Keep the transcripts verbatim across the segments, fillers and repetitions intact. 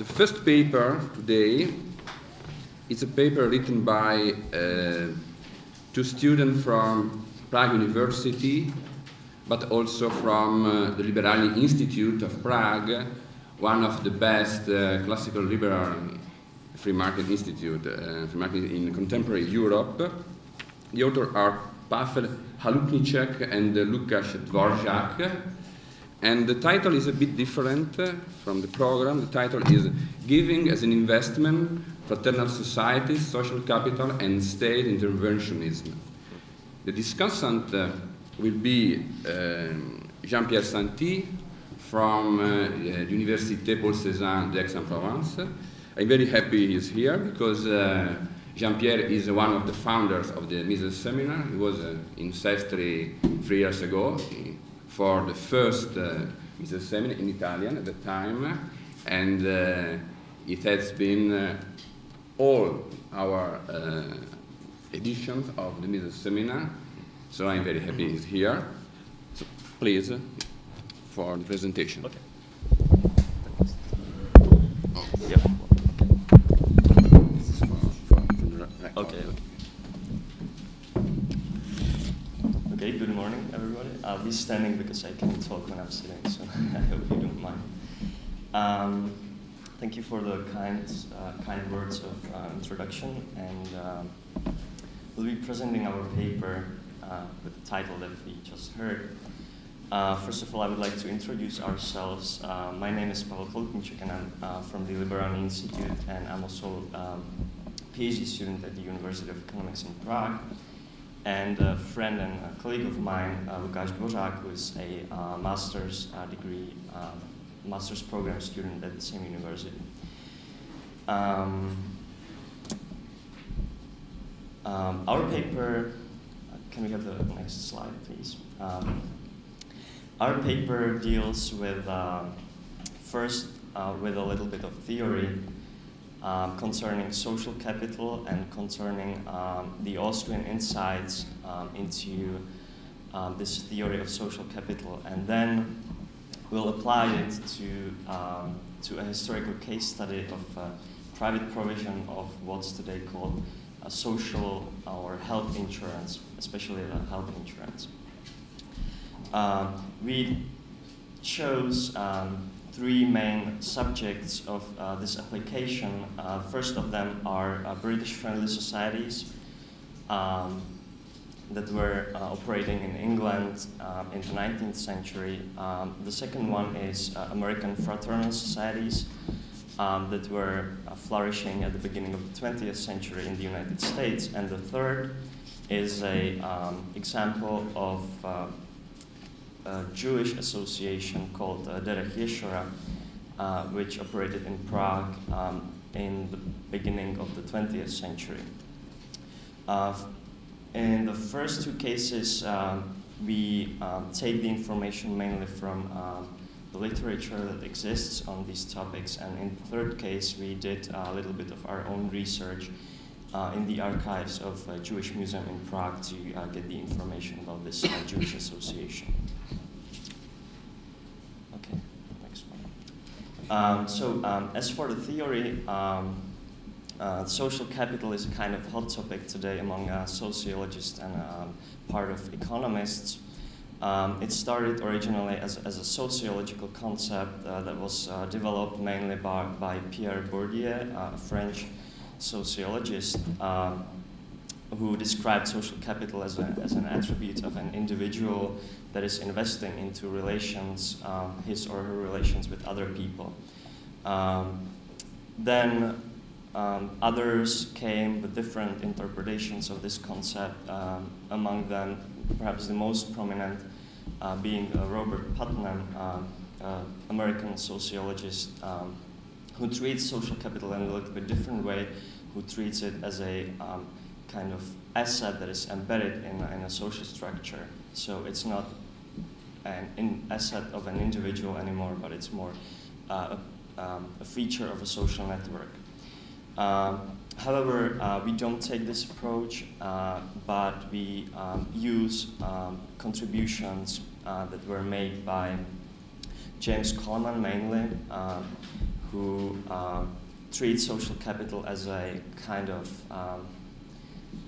The first paper today is a paper written by uh, two students from Prague University, but also from uh, the Liberální Institute of Prague, one of the best uh, classical liberal free market institute uh, free market in contemporary Europe. The authors are Pavel Chalupnicek and uh, Lukáš Dvořák. And the title is a bit different uh, from the program. The title is Giving as an Investment, Fraternal Societies, Social Capital and State Interventionism. The discussant uh, will be uh, Jean-Pierre Santy from uh, Université Paul Cézanne d'Aix-en-Provence. I'm very happy he's here because uh, Jean-Pierre is one of the founders of the Mises Seminar. He was uh, in Sestri three years ago for the first uh, Mises Seminar in Italian at the time, and uh, it has been uh, all our uh, editions of the Mises Seminar, so I'm very happy he's here. So please, uh, for the presentation. Okay. Oh. Yeah. Okay, okay. Okay, good morning, everybody. I'll be standing because I can't talk when I'm sitting, so I hope you don't mind. Um, thank you for the kind, uh, kind words of uh, introduction, and uh, we'll be presenting our paper uh, with the title that we just heard. Uh, first of all, I would like to introduce ourselves. Uh, my name is Pavel Chalupnicek, and I'm uh, from the Liberální Institute, and I'm also um, PhD student at the University of Economics in Prague, and a friend and a colleague of mine, uh, Lukáš Brožák, who is a uh, master's uh, degree, uh, master's program student at the same university. Um, um, our paper, uh, can we have the next slide, please? Um, our paper deals with, uh, first, uh, with a little bit of theory, Uh, concerning social capital and concerning um, the Austrian insights um, into uh, this theory of social capital. And then we'll apply it to, um, to a historical case study of uh, private provision of what's today called a social or health insurance, especially the health insurance. Uh, we chose um, three main subjects of uh, this application. Uh, first of them are uh, British-friendly societies um, that were uh, operating in England uh, in the nineteenth century. Um, the second one is uh, American fraternal societies um, that were uh, flourishing at the beginning of the twentieth century in the United States. And the third is an um, example of uh, a Jewish association called uh, Derech Yeshura, uh, which operated in Prague um, in the beginning of the twentieth century. Uh, in the first two cases, uh, we uh, take the information mainly from uh, the literature that exists on these topics, and in the third case, we did a little bit of our own research uh, in the archives of uh, Jewish Museum in Prague to uh, get the information about this uh, Jewish association. Um, so um, as for the theory, um, uh, social capital is a kind of hot topic today among uh, sociologists and uh, part of economists. Um, it started originally as, as a sociological concept uh, that was uh, developed mainly by, by Pierre Bourdieu, a French sociologist, uh, who described social capital as, a, as an attribute of an individual that is investing into relations, um, his or her relations with other people. Um, then um, others came with different interpretations of this concept, um, among them perhaps the most prominent uh, being uh, Robert Putnam, uh, uh, American sociologist, um, who treats social capital in a little bit different way, who treats it as a um, kind of asset that is embedded in, in a social structure. So it's not an in asset of an individual anymore, but it's more uh, a, um, a feature of a social network. Uh, however, uh, we don't take this approach, uh, but we um, use um, contributions uh, that were made by James Coleman mainly, uh, who um, treat social capital as a kind of um,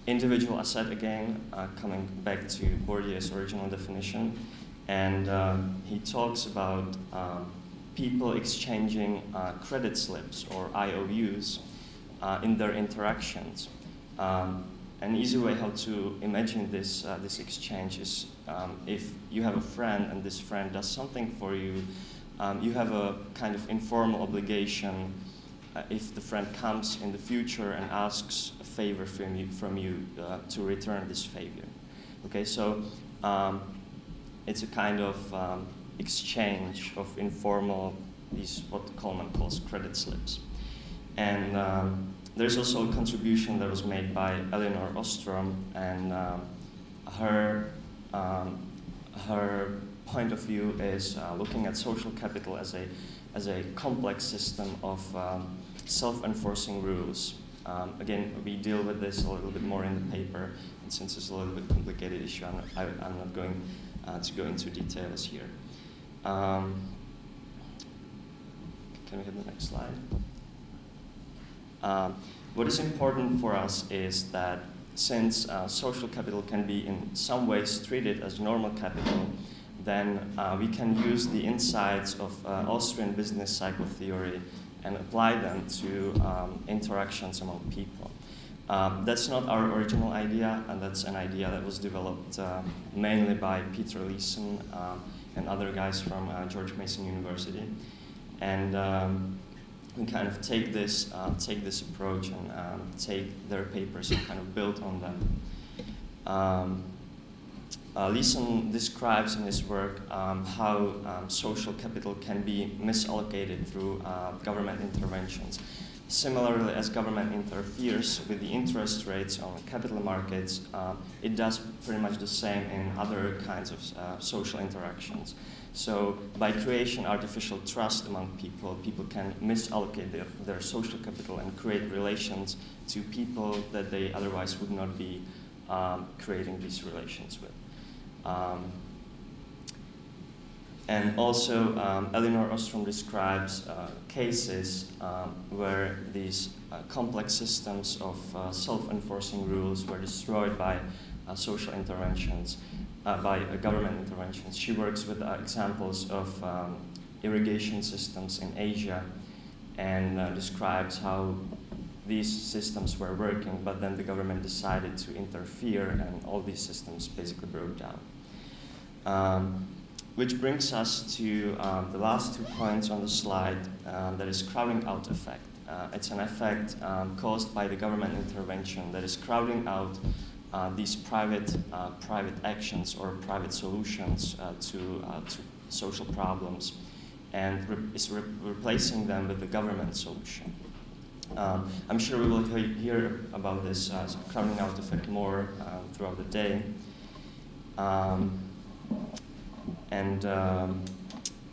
individual asset again, uh, coming back to Bourdieu's original definition. And uh, he talks about um, people exchanging uh, credit slips or I O Us uh, in their interactions. Um, an easy way how to imagine this, uh, this exchange is um, if you have a friend and this friend does something for you, um, you have a kind of informal obligation uh, if the friend comes in the future and asks a favor from you, from you uh, to return this favor. Okay, so um, it's a kind of um, exchange of informal, these what Coleman calls credit slips. And um, there's also a contribution that was made by Elinor Ostrom, and um, her, um, her point of view is uh, looking at social capital as a, as a complex system of um, self-enforcing rules. Um, again, we deal with this a little bit more in the paper, and since it's a little bit complicated issue, I'm not, I, I'm not going uh, to go into details here. Um, can we have the next slide? Um, what is important for us is that since uh, social capital can be in some ways treated as normal capital, then uh, we can use the insights of uh, Austrian business cycle theory and apply them to um, interactions among people. Um, that's not our original idea, and that's an idea that was developed uh, mainly by Peter Leeson uh, and other guys from uh, George Mason University. And um, we kind of take this, uh, take this approach and um, take their papers and kind of build on them. Um, uh, Leeson describes in his work um, how um, social capital can be misallocated through uh, government interventions. Similarly, as government interferes with the interest rates on capital markets, uh, it does pretty much the same in other kinds of uh, social interactions. So by creation artificial trust among people, people can misallocate their, their social capital and create relations to people that they otherwise would not be um, creating these relations with. Um, and also, um, Elinor Ostrom describes uh, cases um, where these uh, complex systems of uh, self-enforcing rules were destroyed by uh, social interventions. Uh, by uh, government interventions. She works with uh, examples of um, irrigation systems in Asia and uh, describes how these systems were working, but then the government decided to interfere and all these systems basically broke down. Um, which brings us to um, the last two points on the slide, uh, that is crowding out effect. Uh, it's an effect um, caused by the government intervention that is crowding out Uh, these private uh, private actions or private solutions uh, to, uh, to social problems, and re is re replacing them with the government solution. Um, I'm sure we will he hear about this uh, crowding out effect more uh, throughout the day. Um, and um,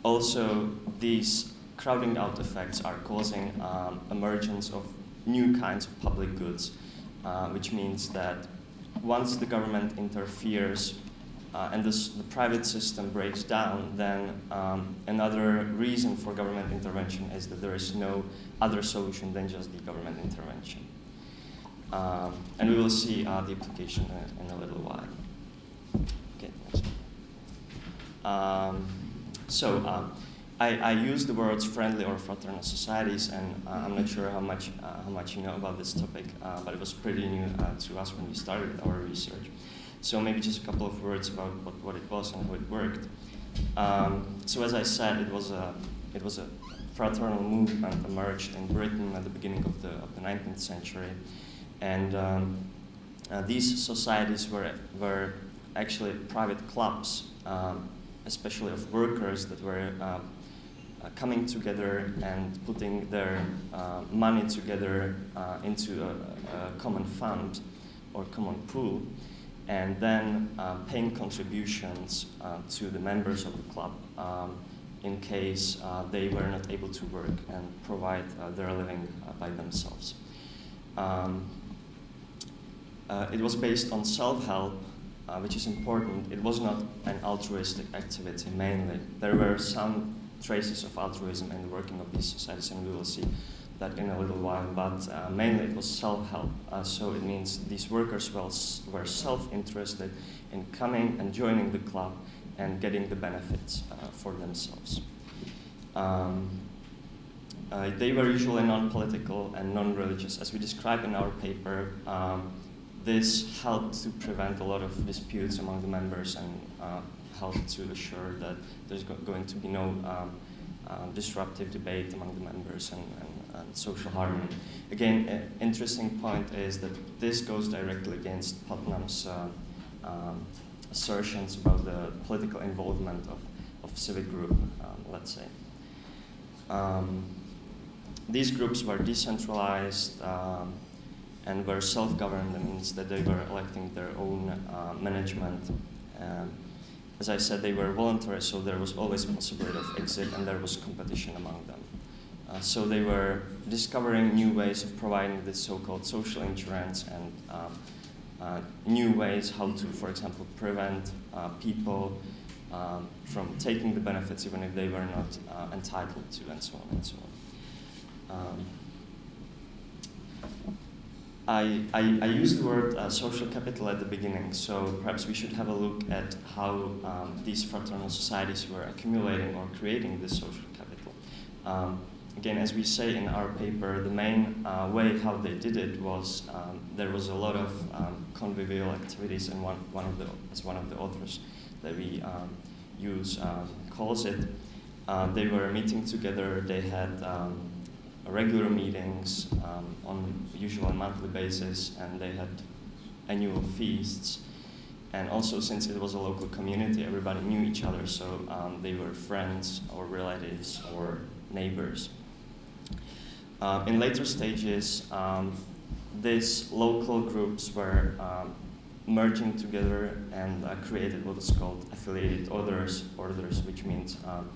also, these crowding out effects are causing um, emergence of new kinds of public goods, uh, which means that once the government interferes uh, and this, the private system breaks down, then um, another reason for government intervention is that there is no other solution than just the government intervention. Um, and we will see uh, the application in, in a little while. Okay, next. Um, so uh, I, I use the words friendly or fraternal societies, and uh, I'm not sure how much uh, how much you know about this topic, uh, but it was pretty new uh, to us when we started our research. So maybe just a couple of words about what, what it was and how it worked. Um, so as I said, it was a it was a fraternal movement emerged in Britain at the beginning of the of the nineteenth century, and um, uh, these societies were were actually private clubs, um, especially of workers that were Um, Uh, coming together and putting their uh, money together uh, into a, a common fund or common pool, and then uh, paying contributions uh, to the members of the club um, in case uh, they were not able to work and provide uh, their living uh, by themselves. Um, uh, it was based on self-help, uh, which is important. It was not an altruistic activity mainly. There were some traces of altruism in the working of these societies, and we will see that in a little while, but uh, mainly it was self-help. Uh, so it means these workers were self-interested in coming and joining the club and getting the benefits uh, for themselves. Um, uh, they were usually non-political and non-religious. As we describe in our paper, um, this helped to prevent a lot of disputes among the members and uh, helped to assure that there's go going to be no um, uh, disruptive debate among the members and, and, and social harmony. Again, an interesting point is that this goes directly against Putnam's uh, um, assertions about the political involvement of, of civic group, um, let's say. Um, these groups were decentralized, um, and were self-governed. That means that they were electing their own uh, management. Um, as I said, they were voluntary, so there was always a possibility of exit, and there was competition among them. Uh, so they were discovering new ways of providing this so-called social insurance and um, uh, new ways how to, for example, prevent uh, people um, from taking the benefits even if they were not uh, entitled to, and so on and so on. Um, I, I used the word uh, social capital at the beginning, so perhaps we should have a look at how um, these fraternal societies were accumulating or creating this social capital. Um, again, as we say in our paper, the main uh, way how they did it was um, there was a lot of um, convivial activities, and one, one of the, as one of the authors that we um, use um, calls it. Uh, they were meeting together, they had um, regular meetings um, on usual monthly basis, and they had annual feasts. And also, since it was a local community, everybody knew each other, so um, they were friends or relatives or neighbors. Uh, in later stages, um, these local groups were um, merging together and uh, created what is called affiliated orders, orders, which means um,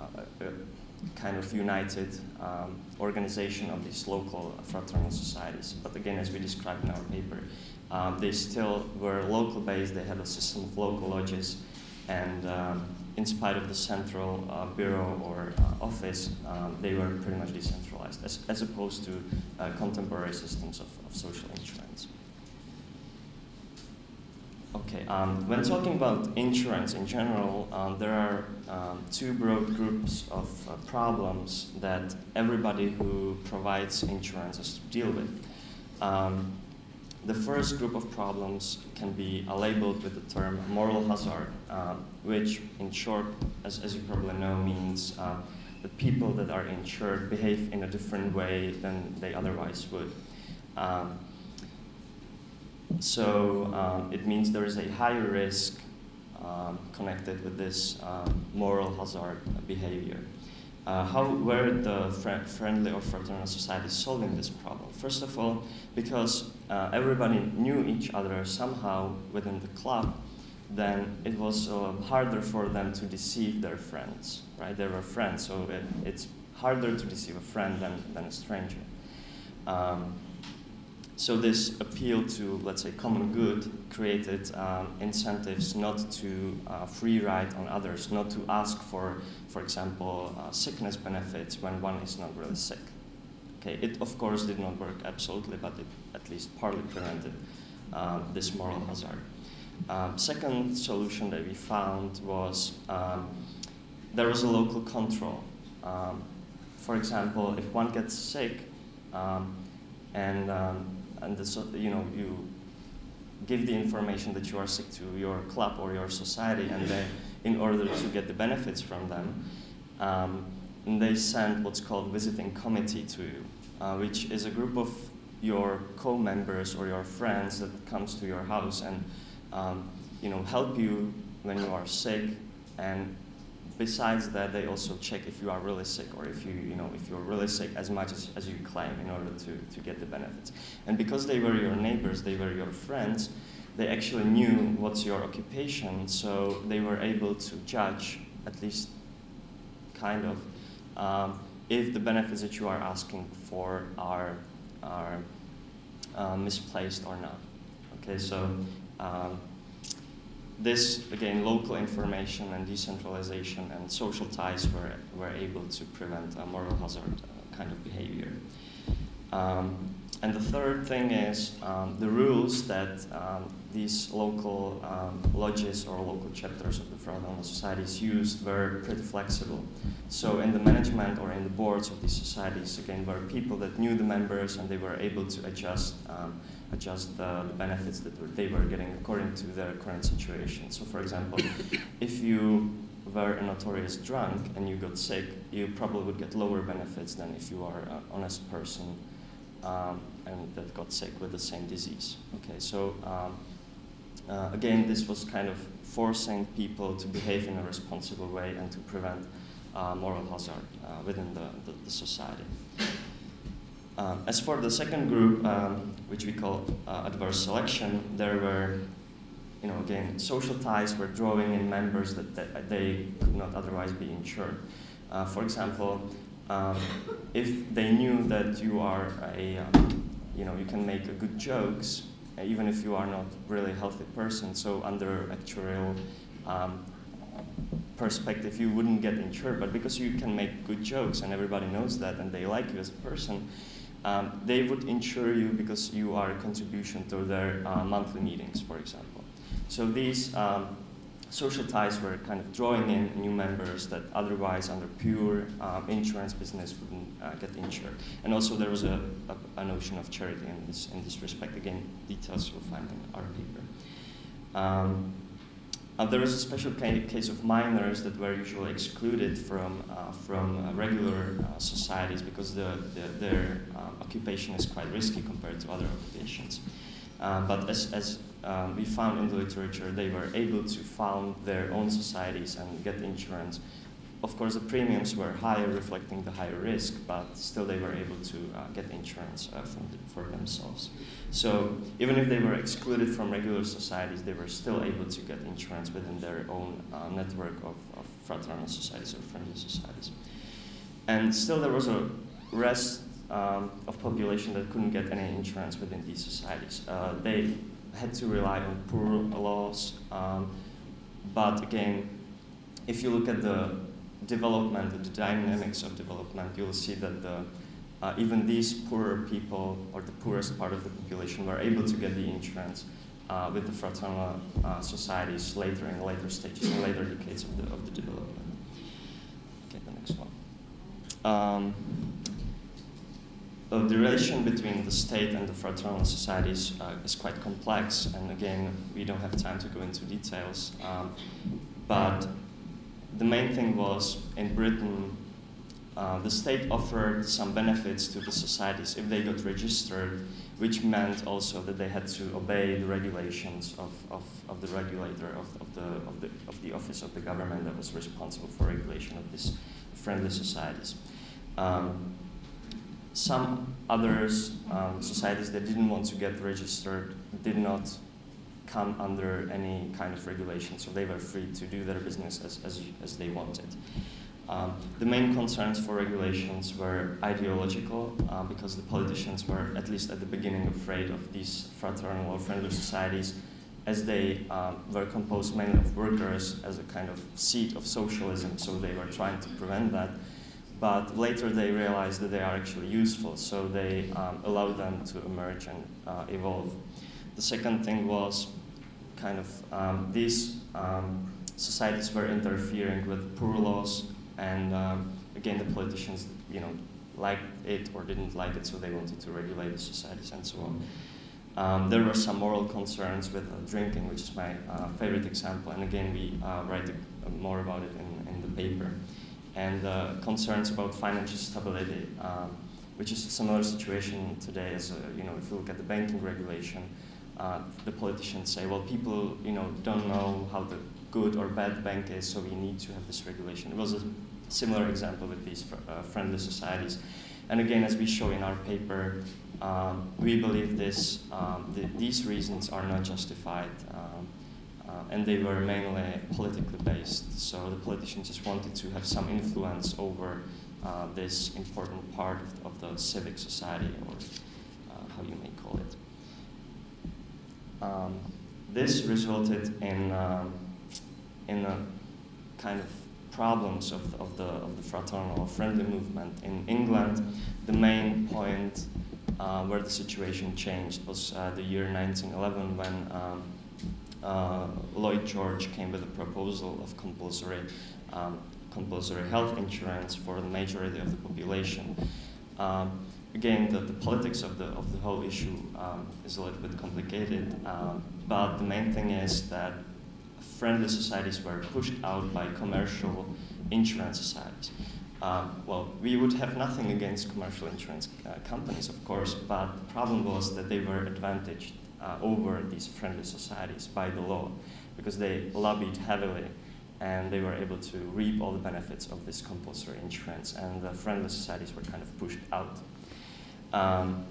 uh, uh, kind of united um, organization of these local fraternal societies. But again, as we described in our paper, um, they still were local-based, they had a system of local lodges, and um, in spite of the central uh, bureau or uh, office, um, they were pretty much decentralized, as, as opposed to uh, contemporary systems of, of social insurance. Okay, um, when talking about insurance in general, um, there are um, two broad groups of uh, problems that everybody who provides insurance has to deal with. Um, the first group of problems can be uh, labeled with the term moral hazard, uh, which in short, as, as you probably know, means uh, that people that are insured behave in a different way than they otherwise would. Um, So um, it means there is a higher risk um, connected with this um, moral hazard behavior. Uh, how were the fr friendly or fraternal societies solving this problem? First of all, because uh, everybody knew each other somehow within the club, then it was uh, harder for them to deceive their friends, right? They were friends, so it, it's harder to deceive a friend than, than a stranger. Um, So this appeal to, let's say, common good created um, incentives not to uh, free ride on others, not to ask for, for example, uh, sickness benefits when one is not really sick. Okay, it of course did not work absolutely, but it at least partly prevented uh, this moral hazard. Um, second solution that we found was um, there was a local control. Um, for example, if one gets sick, um, and um, and the, you know, you give the information that you are sick to your club or your society, and they, in order to get the benefits from them, um, and they send what's called visiting committee to you, uh, which is a group of your co-members or your friends that comes to your house and um, you know, help you when you are sick. And besides that, they also check if you are really sick or if you, you know, if you're really sick as much as, as you claim in order to, to get the benefits. And because they were your neighbors, they were your friends, they actually knew what's your occupation, so they were able to judge, at least kind of, um, if the benefits that you are asking for are, are uh, misplaced or not. Okay, so um, this, again, local information and decentralization and social ties were, were able to prevent a moral hazard uh, kind of behavior. Um, and the third thing is um, the rules that um, these local um, lodges or local chapters of the fraternal societies used were pretty flexible. So in the management or in the boards of these societies, again, were people that knew the members and they were able to adjust um, adjust the, the benefits that were, they were getting according to their current situation. So for example, if you were a notorious drunk and you got sick, you probably would get lower benefits than if you are an honest person um, and that got sick with the same disease. Okay, so um, uh, again, this was kind of forcing people to behave in a responsible way and to prevent uh, moral hazard uh, within the, the, the society. Um, as for the second group, um, which we call uh, adverse selection, there were, you know, again, social ties were drawing in members that, that they could not otherwise be insured. Uh, for example, um, if they knew that you are a, uh, you know, you can make a good jokes, even if you are not really a healthy person, so under actuarial um, perspective, you wouldn't get insured, but because you can make good jokes and everybody knows that and they like you as a person, um, they would insure you because you are a contribution to their uh, monthly meetings, for example. So these um, social ties were kind of drawing in new members that otherwise under pure um, insurance business wouldn't uh, get insured. And also there was a, a, a notion of charity in this, in this respect. Again, details you'll find in our paper. Um, Uh, there was a special case of minors that were usually excluded from uh, from uh, regular uh, societies because the, the, their uh, occupation is quite risky compared to other occupations. Uh, but as, as um, we found in the literature, they were able to found their own societies and get insurance. Of course, the premiums were higher, reflecting the higher risk, but still they were able to uh, get insurance uh, from the, for themselves. So even if they were excluded from regular societies, they were still able to get insurance within their own uh, network of, of fraternal societies or friendly societies. And still there was a rest um, of population that couldn't get any insurance within these societies. Uh, they had to rely on poor laws, um, but again, if you look at the development, the dynamics of development, you'll see that the, uh, even these poorer people or the poorest part of the population were able to get the insurance uh, with the fraternal uh, societies later in later stages, in later decades of the, of the development. Okay, the next one. Um, the relation between the state and the fraternal societies uh, is quite complex, and again, we don't have time to go into details, um, but the main thing was, in Britain, uh, the state offered some benefits to the societies if they got registered, which meant also that they had to obey the regulations of, of, of the regulator, of, of, the, of, the, of the office of the government that was responsible for regulation of these friendly societies. Um, some others, um, societies that didn't want to get registered did not come under any kind of regulation, so they were free to do their business as, as, as they wanted. Um, the main concerns for regulations were ideological, uh, because the politicians were, at least at the beginning, afraid of these fraternal or friendly societies, as they um, were composed mainly of workers as a kind of seat of socialism, so they were trying to prevent that. But later they realized that they are actually useful, so they um, allowed them to emerge and uh, evolve. The second thing was kind of um, these um, societies were interfering with poor laws, and um, again the politicians, you know, liked it or didn't like it, so they wanted to regulate the societies and so on. Um, there were some moral concerns with uh, drinking, which is my uh, favorite example, and again we uh, write more about it in, in the paper. And uh, concerns about financial stability, uh, which is a similar situation today as, uh, you know, if you look at the banking regulation, Uh, the politicians say, well, people, you know, don't know how the good or bad bank is, so we need to have this regulation. It was a similar example with these fr- uh, friendly societies. And again, as we show in our paper, um, we believe this, um, th- these reasons are not justified, um, uh, and they were mainly politically based. So the politicians just wanted to have some influence over uh, this important part of the civic society, or uh, how you may call it. Um, this resulted in um, in a kind of problems of, of the of the fraternal or friendly movement in England. The main point uh, where the situation changed was uh, the year nineteen eleven when um, uh, Lloyd George came with a proposal of compulsory, um, compulsory health insurance for the majority of the population. Um, Again, the, the politics of the, of the whole issue um, is a little bit complicated, uh, but the main thing is that friendly societies were pushed out by commercial insurance societies. Uh, well, we would have nothing against commercial insurance uh, companies, of course, but the problem was that they were advantaged uh, over these friendly societies by the law, because they lobbied heavily and they were able to reap all the benefits of this compulsory insurance, and the friendly societies were kind of pushed out. Um,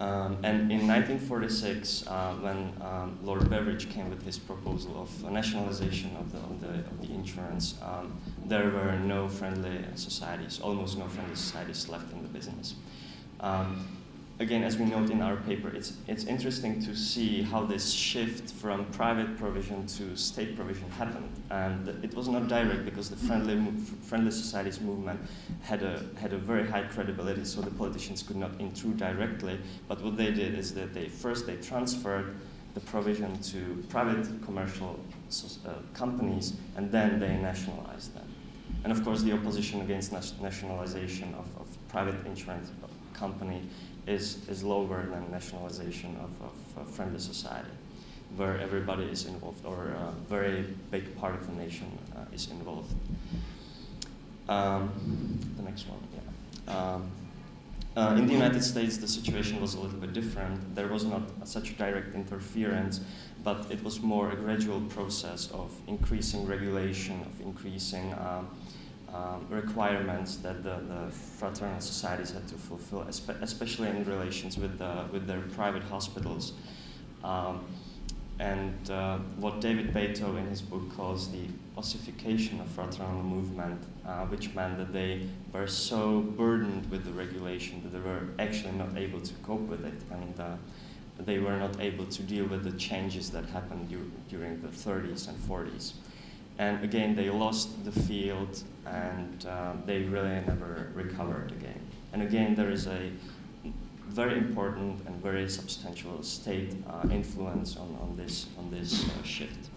um, and in nineteen forty-six, uh, when um, Lord Beveridge came with his proposal of nationalization of the, of the, of the insurance, um, there were no friendly societies, almost no friendly societies left in the business. Um, again, as we note in our paper, it's, it's interesting to see how this shift from private provision to state provision happened. And it was not direct because the friendly, friendly societies movement had a, had a very high credibility, so the politicians could not intrude directly. But what they did is that they first they transferred the provision to private commercial uh, companies, and then they nationalized them. And of course, the opposition against nationalization of, of private insurance company Is, is lower than nationalization of, of, of friendly society, where everybody is involved or a very big part of the nation uh, is involved. Um, the next one, yeah. Um, uh, in the United States, the situation was a little bit different. There was not such direct interference, but it was more a gradual process of increasing regulation, of increasing um, Um, requirements that the, the fraternal societies had to fulfill, espe especially in relations with, the, with their private hospitals. Um, and uh, what David Beito in his book calls the ossification of fraternal movement, uh, which meant that they were so burdened with the regulation that they were actually not able to cope with it, and uh, they were not able to deal with the changes that happened du during the thirties and forties. And again, they lost the field, and uh, they really never recovered again. And again, there is a very important and very substantial state uh, influence on, on this, on this uh, shift.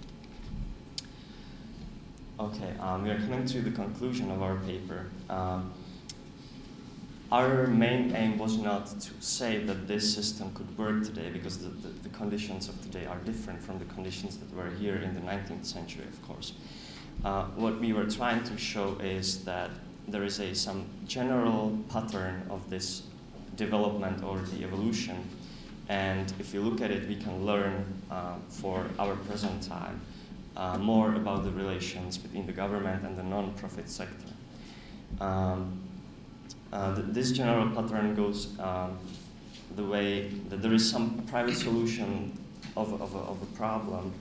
Okay, um, we are coming to the conclusion of our paper. Um, Our main aim was not to say that this system could work today, because the, the, the conditions of today are different from the conditions that were here in the nineteenth century, of course. Uh, what we were trying to show is that there is a, some general pattern of this development or the evolution, and if you look at it, we can learn uh, for our present time uh, more about the relations between the government and the non-profit sector. Um, Uh, th this general pattern goes um, the way that there is some private solution of, of, of a problem,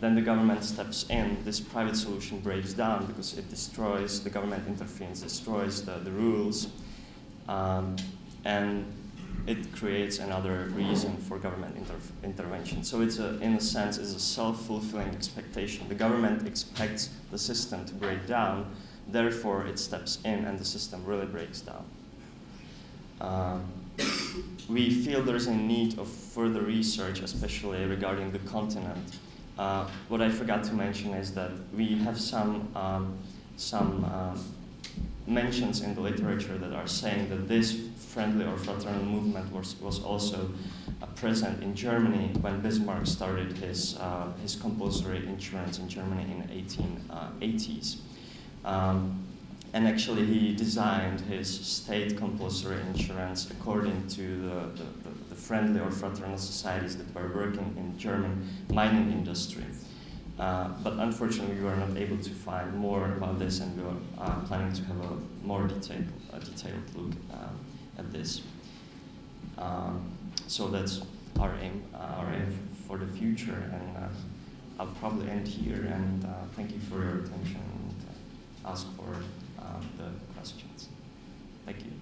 then the government steps in, this private solution breaks down because it destroys, the government interference destroys the, the rules, um, and it creates another reason for government inter intervention. So it's a, in a sense, it's a self-fulfilling expectation. The government expects the system to break down, therefore, it steps in and the system really breaks down. Uh, we feel there's a need of further research, especially regarding the continent. Uh, what I forgot to mention is that we have some, um, some uh, mentions in the literature that are saying that this friendly or fraternal movement was, was also uh, present in Germany when Bismarck started his, uh, his compulsory insurance in Germany in the eighteen eighties. Um, and actually, he designed his state compulsory insurance according to the, the, the friendly or fraternal societies that were working in German mining industry. Uh, but unfortunately, we were not able to find more about this, and we are uh, planning to have a more detailed, a detailed look um, at this. Um, so that's our aim, uh, our aim for the future, and uh, I'll probably end here. And uh, thank you for your attention. Ask for um, the questions. Thank you.